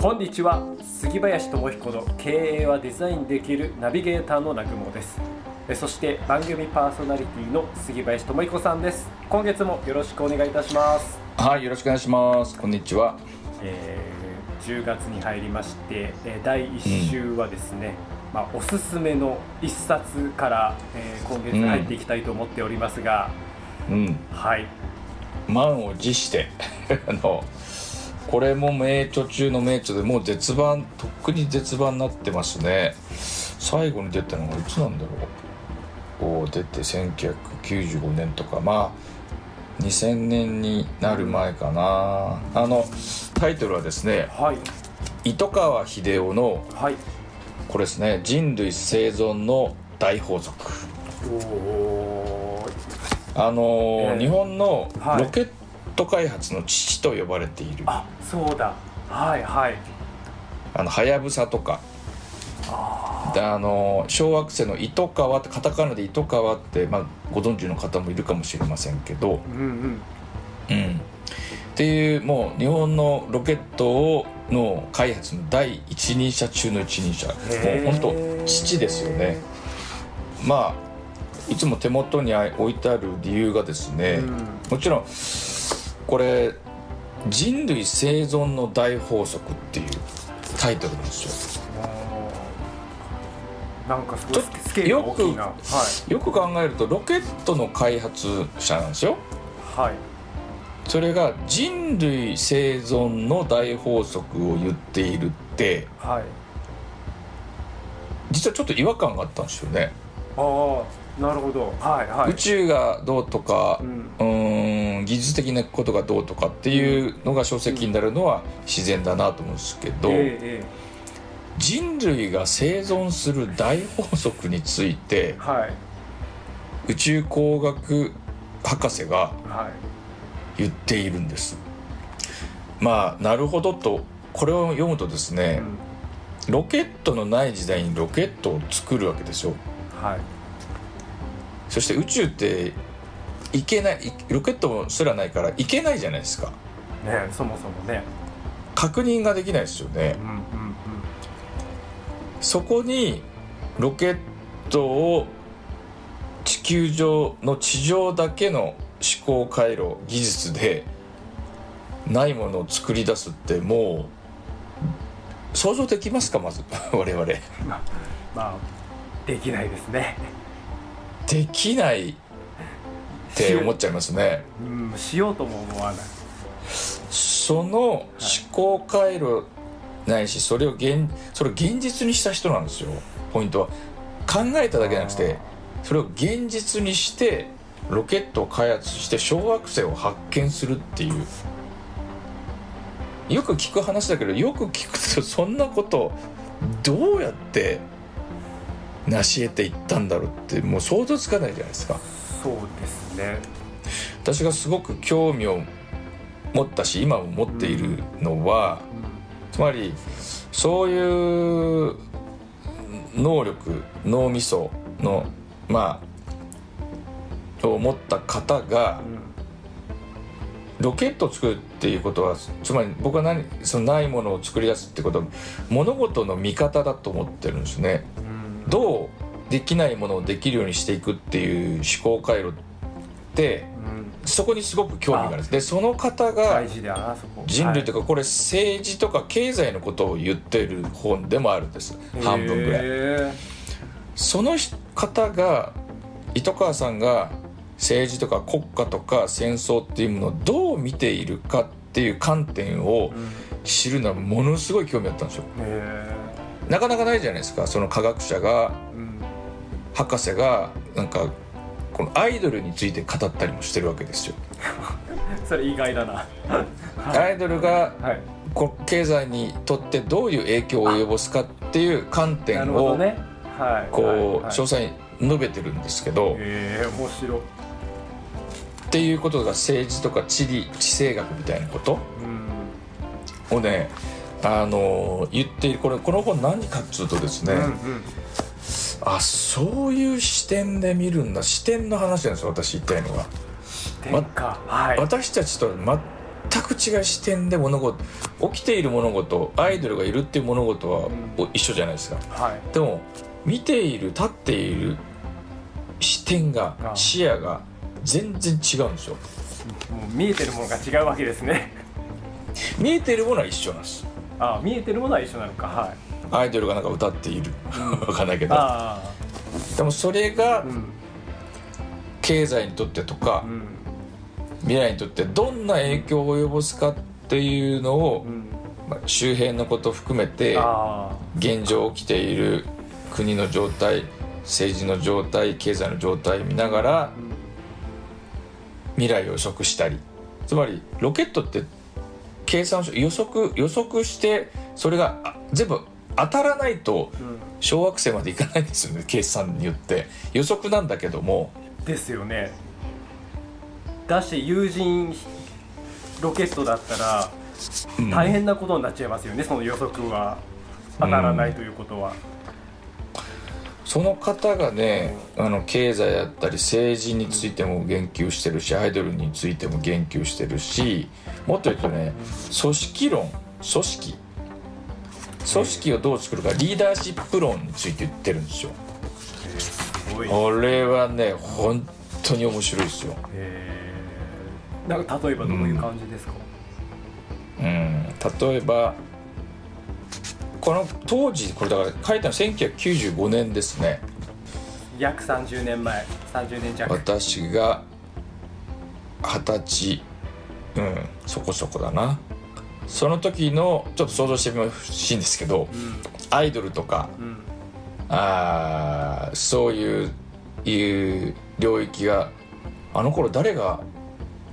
こんにちは、杉林智彦の経営はデザインできるナビゲーターの南雲です。そして番組パーソナリティの杉林智彦さんです。今月もよろしくお願いいたします。はい、よろしくお願いします。こんにちは。10月に入りまして第1週はですね、おすすめの一冊から、今月入っていきたいと思っておりますが、はい、満を持してこれも名著中の名著で、もう絶版、とっくに絶版になってますね。最後に出たのがいつなんだろう、出て1995年とか、2000年になる前かな。タイトルはですね、糸川英夫の、これですね、人類生存の大法則。日本のロケット開発の父と呼ばれている、はやぶさとか、小惑星の糸川って、カタカナで糸川って、ご存知の方もいるかもしれませんけど、っていう、もう日本のロケットの開発の第一人者中の一人者、もう本当父ですよね。いつも手元に置いてある理由がですね、もちろんこれ人類生存の大法則っていうタイトルなんですよ。なんかすごいスケールが大きいな。よく考えるとロケットの開発者なんですよ。それが人類生存の大法則を言っているって、実はちょっと違和感があったんですよね。なるほど、宇宙がどうとか、技術的なことがどうとかっていうのが書籍になるのは自然だなと思うんですけど、人類が生存する大法則について、宇宙工学博士が言っているんです。なるほどと。これを読むとですね、ロケットのない時代にロケットを作るわけでしょ。そして宇宙って行けない、ロケットすらないから行けないじゃないですか、そもそもね、確認ができないですよね。そこにロケットを地球上の地上だけの思考回路、技術でないものを作り出すって、もう想像できますか、まず我々できないですね。できないって思っちゃいますね。しようとも思わない。その思考回路ないし、それを現実にした人なんですよ。ポイントは考えただけじゃなくて、それを現実にしてロケットを開発して小惑星を発見するっていう、よく聞く話だけど、よく聞くとそんなことどうやって成し得ていったんだろうって、もう想像つかないじゃないですか。そうですね。私がすごく興味を持ったし、今も持っているのは、つまりそういう能力、脳みそのを持った方がロケットを作るっていうことは、つまり僕はそのないものを作り出すってことは物事の見方だと思ってるんですね。どうできないものをできるようにしていくっていう思考回路って、そこにすごく興味があるんです。で、その方が人類とか、これ政治とか経済のことを言ってる本でもあるんです。半分ぐらい。その方が、糸川さんが政治とか国家とか戦争っていうものをどう見ているかっていう観点を知るのはものすごい興味あったんですよ。なかなかないじゃないですか、その科学者が、博士がなんかこのアイドルについて語ったりもしてるわけですよ。それ意外だな。アイドルが経済にとってどういう影響を及ぼすかっていう観点をこう詳細に述べてるんですけど、面白いっていうことが、政治とか地政学みたいなことをね、言っている。この本何かっていうとですね、そういう視点で見るんだ、視点の話なんですよ、私言いたいのが。視点か、私たちとはく違う視点で物事、起きている物事、アイドルがいるっていう物事は一緒じゃないですか、うんはい、でも見ている立っている視点が視野が全然違うんですよ。もう見えてるものが違うわけですね。見えてるものは一緒なんです。ああ、見えてるものは一緒なのか、はい、アイドルがなんか歌っているわかんないけど、あでもそれが経済にとってとか、うん、未来にとってどんな影響を及ぼすかっていうのを、うんまあ、周辺のことを含めて現状起きている国の状態、政治の状態、経済の状態見ながら未来を予測したり、つまりロケットって計算し予測してそれが全部当たらないと小惑星までいかないですよね、計算によって。予測なんだけどもですよね。だし有人ロケットだったら大変なことになっちゃいますよね、うん、その予測は当たらないということは、うん、その方がね、経済だったり政治についても言及してるし、アイドルについても言及してるし、もっと言うとね、組織論、組織をどう作るか、リーダーシップ論について言ってるんですよ。これはね、本当に面白いですよ。なんか例えばどういう感じですか？例えばこの当時、これだから書いたの1995年ですね。約30年前、30年弱。私が20歳、そこそこだな。その時のちょっと想像してほしいんですけど、うん、アイドルとか、うん、そういう領域があの頃誰が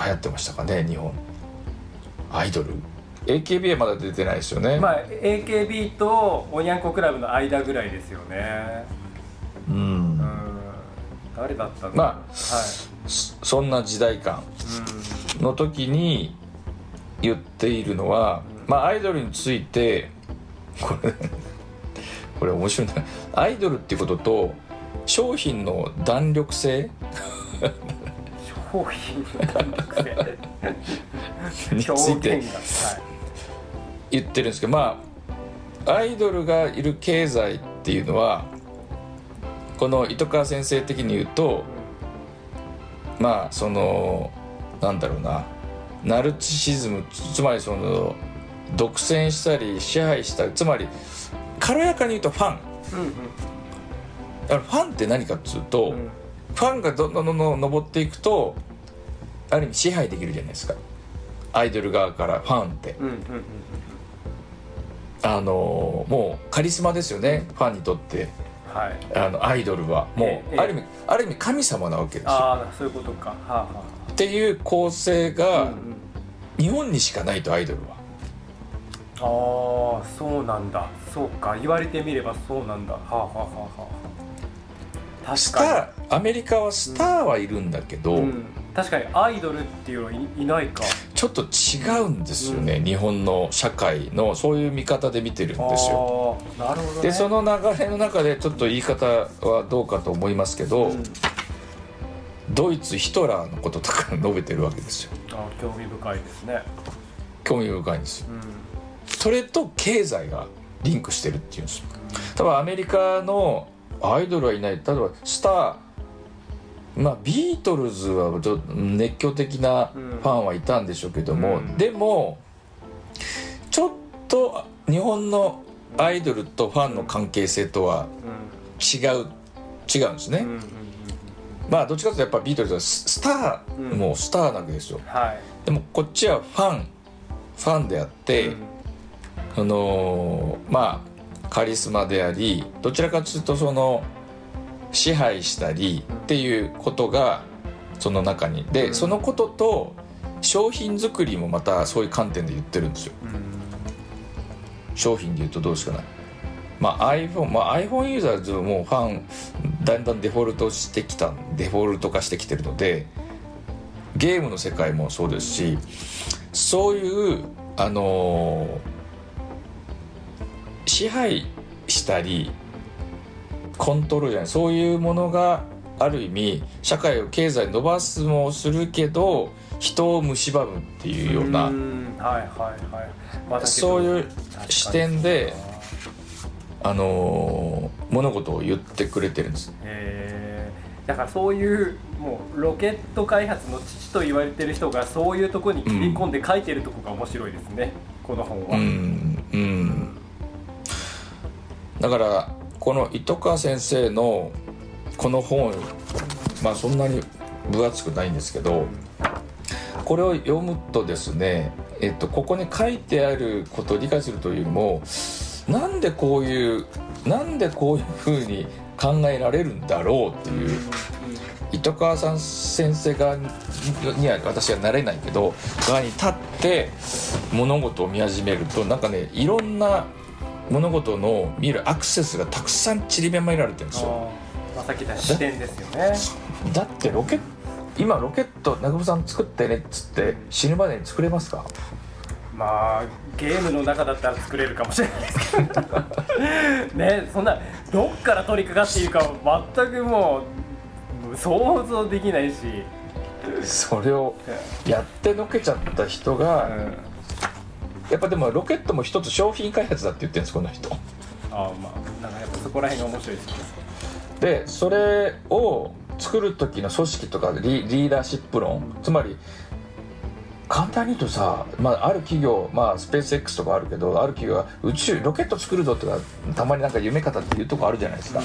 流行ってましたかね、日本アイドル。AKB はまだ出てないですよね。まあ AKB とおにゃんこクラブの間ぐらいですよね。誰だったの？まあ、はい、そんな時代感の時に言っているのは、まあアイドルについてこれ面白いな。アイドルっていうことと商品の弾力性。商品の弾力性について言ってるんですけど、まあアイドルがいる経済っていうのは、この糸川先生的に言うと、まあそのなんだろうな、ナルチシズム、つまりその独占したり支配したり、つまり軽やかに言うとファン、うんうん、だからファンって何かっつうと、うん、ファンがどんどん上っていくとある意味支配できるじゃないですか、アイドル側からファンって、うんうんうん、もうカリスマですよね、ファンにとって、はい、アイドルはもう、ある意味神様なわけですよ。あ、そういうことか、はあはあ、っていう構成が日本にしかないと、アイドルは。ああ、そうなんだ。そうか、言われてみればそうなんだ。はあはあはあはあ。確かにアメリカはスターはいるんだけど、確かにアイドルっていうのはいないか。ちょっと違うんですよね、日本の社会のそういう見方で見てるんですよ。なるほどね。でその流れの中でちょっと言い方はどうかと思いますけど、ドイツヒトラーのこととか述べてるわけですよ。あ、興味深いですね。興味深いんですよ、それと経済がリンクしてるっていうんですよ。多分アメリカのアイドルはいない、例えばスター、まあビートルズはちょっと熱狂的なファンはいたんでしょうけども、でもちょっと日本のアイドルとファンの関係性とは違うんですね、まあどっちかというとやっぱビートルズはスター、もうスターなわけですよ、はい、でもこっちはファンであって、まあカリスマであり、どちらかというとその支配したりっていうことがその中にで、そのことと商品作りもまたそういう観点で言ってるんですよ、商品で言うとどうしかない、iPhone ユーザーズはもうファンだんだんデフォルト化してきてるので、ゲームの世界もそうですし、そういう支配したりコントロールじゃない、そういうものがある意味社会を経済に伸ばすもするけど人を蝕むっていうような、そういう視点で物事を言ってくれてるんです。だからそういうもうロケット開発の父と言われてる人がそういうとこに切り込んで書いてるとこが面白いですね、この本は。だからこの糸川先生のこの本、まあそんなに分厚くないんですけど、これを読むとですね、ここに書いてあることを理解するというよりも、なんでこういうふうに考えられるんだろうっていう、糸川さん先生側には私はなれないけど側に立って物事を見始めると、なんかね、いろんな物事の見るアクセスがたくさん散りばめられてるんですよ。まあ、さっき言った視点ですよね。だって今ロケット中部さん作ってねっつって死ぬまでに作れますか？まあゲームの中だったら作れるかもしれないですけどね、そんなどっから取りかかっているかは全くもう想像できないし、それをやってのけちゃった人が、やっぱでもロケットも一つ商品開発だって言ってるんです、この人。まあなんかやっぱそこら辺が面白いですね。でそれを作る時の組織とかリーダーシップ論、つまり簡単に言うとさ、まあ、ある企業、まあ、スペース X とかあるけど、ある企業は宇宙ロケット作るぞとかたまになんか夢語っていうとこあるじゃないですか。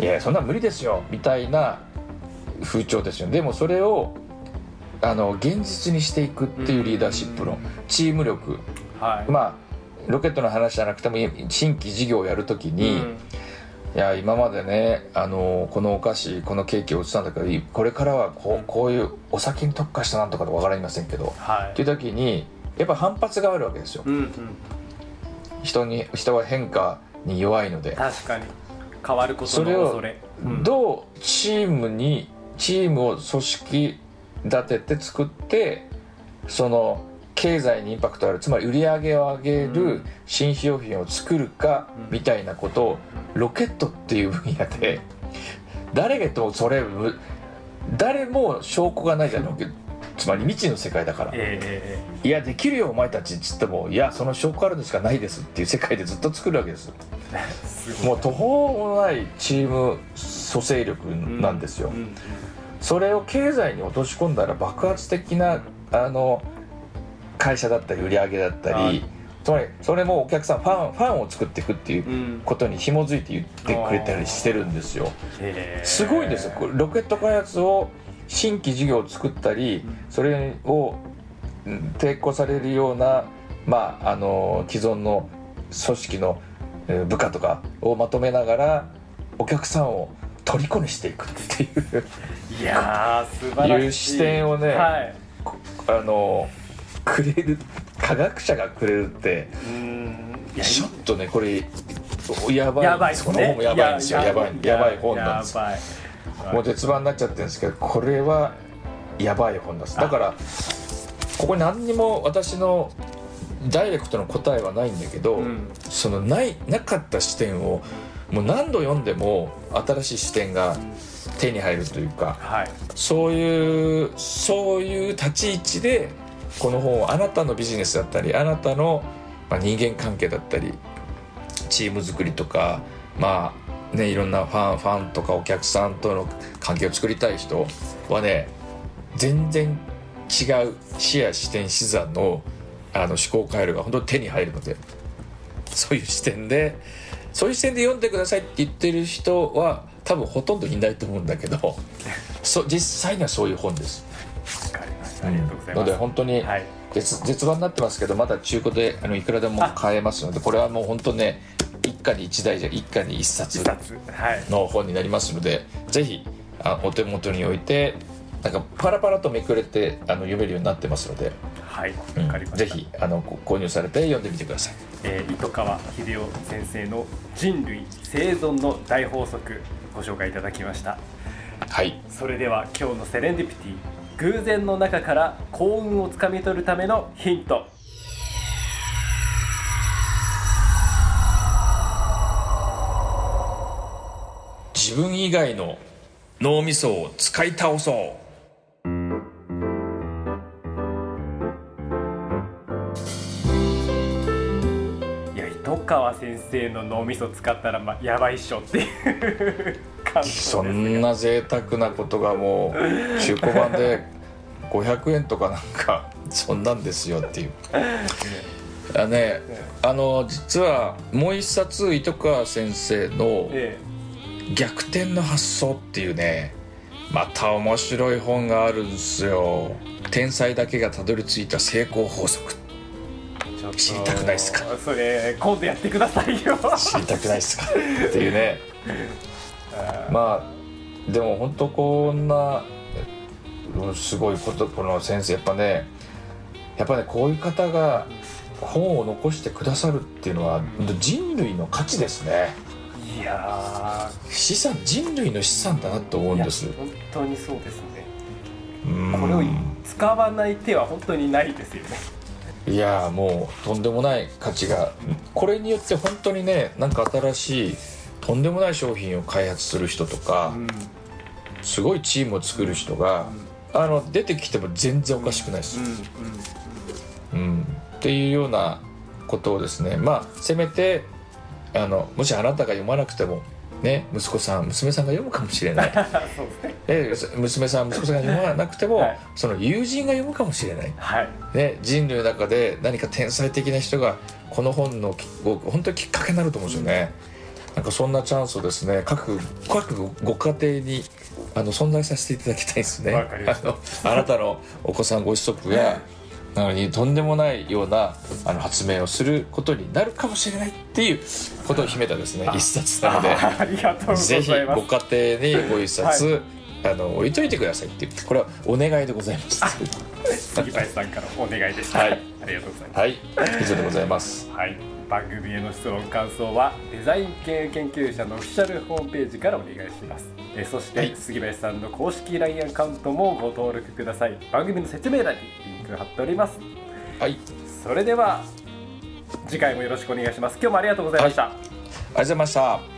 いやそんな無理ですよみたいな風潮ですよね。でもそれを現実にしていくっていうリーダーシップ論、チーム力、はい、まあロケットの話じゃなくても新規事業をやるときに、いや今までね、このお菓子このケーキを売ってたんだけど、これからはこういうお酒に特化したなんとか分かりませんけど、っていう時にやっぱ反発があるわけですよ、人は変化に弱いので。確かに変わることの恐れ。それをどうチームを組織立てて作って、その経済にインパクトある、つまり売り上げを上げる新商品を作るかみたいなことを、ロケットっていう分野で誰が言ってもそれ誰も証拠がないじゃん、つまり未知の世界だから、いやできるよお前たちっつっても、いやその証拠あるんですかないですっていう世界でずっと作るわけですもう途方もないチーム組成力なんですよ、それを経済に落とし込んだら爆発的な会社だったり売り上げだったり、つまりそれもお客さんファンを作っていくっていうことに紐づいて言ってくれたりしてるんですよ。すごいですよ。ロケット開発を新規事業を作ったり、それを抵抗されるような、まあ、既存の組織の部下とかをまとめながらお客さんを虜にしていくっていういや素晴らしい視点をね、はい、くれる科学者がくれるって、ちょっとねこれやばいです。この本もやばいんですよ。やばい本なんです。もう絶版になっちゃってるんですけど、これはやばい本なんです。だからここに何にも私のダイレクトの答えはないんだけど、そのなかった視点をもう何度読んでも新しい視点が手に入るというか、そういう立ち位置でこの本をあなたのビジネスだったりあなたの人間関係だったりチーム作りとか、まあね、いろんなファンとかお客さんとの関係を作りたい人はね、全然違う視野視点視座の、思考回路が本当に手に入るので、そういう視点で読んでくださいって言ってる人は多分ほとんどいないと思うんだけど実際にはそういう本です。ので本当に絶版になってますけど、まだ中古でいくらでも買えますので、これはもう本当ね、一家に一台じゃ一家に一冊の本になりますので、ぜひお手元に置いてなんかパラパラとめくれて読めるようになってますので、ぜひ購入されて読んでみてください。糸川英夫先生の人類生存の大法則、ご紹介いただきました。はい、それでは今日のセレンディピティ、偶然の中から幸運をつかみ取るためのヒント。自分以外の脳みそを使い倒そう。いや、糸川先生の脳みそ使ったら、まあ、やばいっしょっていう感想です。そんな贅沢なことがもう中古版で500円とかなんかそんなんですよっていうだね。実はもう一冊糸川先生の逆転の発想っていうね、また面白い本があるんですよ。天才だけがたどり着いた成功法則。知りたくないですかそれ。今度やってくださいよ知りたくないですかっていうねまあでも本当こんなすごいことこの先生やっぱねこういう方が本を残してくださるっていうのは人類の価値ですね。いやー、資産、人類の資産だなと思うんです。本当にそうですね。これを使わない手は本当にないですよね。いやー、もうとんでもない価値が、これによって本当にね、なんか新しいとんでもない商品を開発する人とか、すごいチームを作る人が、出てきても全然おかしくないです。っていうようなことをですね、せめてもしあなたが読まなくても、ね、息子さん娘さんが読むかもしれないそうですね。娘さん息子さんが読まなくても、はい、その友人が読むかもしれない、はいね、人類の中で何か天才的な人がこの本の本当にきっかけになると思うんですよね、なんかそんなチャンスをですね、各ご家庭に存在させていただきたいですね。わかりました。あなたのお子さんご子息やなのにとんでもないような発明をすることになるかもしれないっていうことを秘めたですね一冊なので、ぜひご家庭にもう一冊、はい、置いといてくださいっていう、これはお願いでございます。杉林さんからお願いでした、はい、ありがとうございます、はい、以上でございます、はい、番組への質問感想はデザイン系研究者のオフィシャルホームページからお願いします。そして、はい、杉林さんの公式 LINE アカウントもご登録ください。番組の説明欄に貼っております、はい、それでは次回もよろしくお願いします。今日もありがとうございました、はい、ありがとうございました。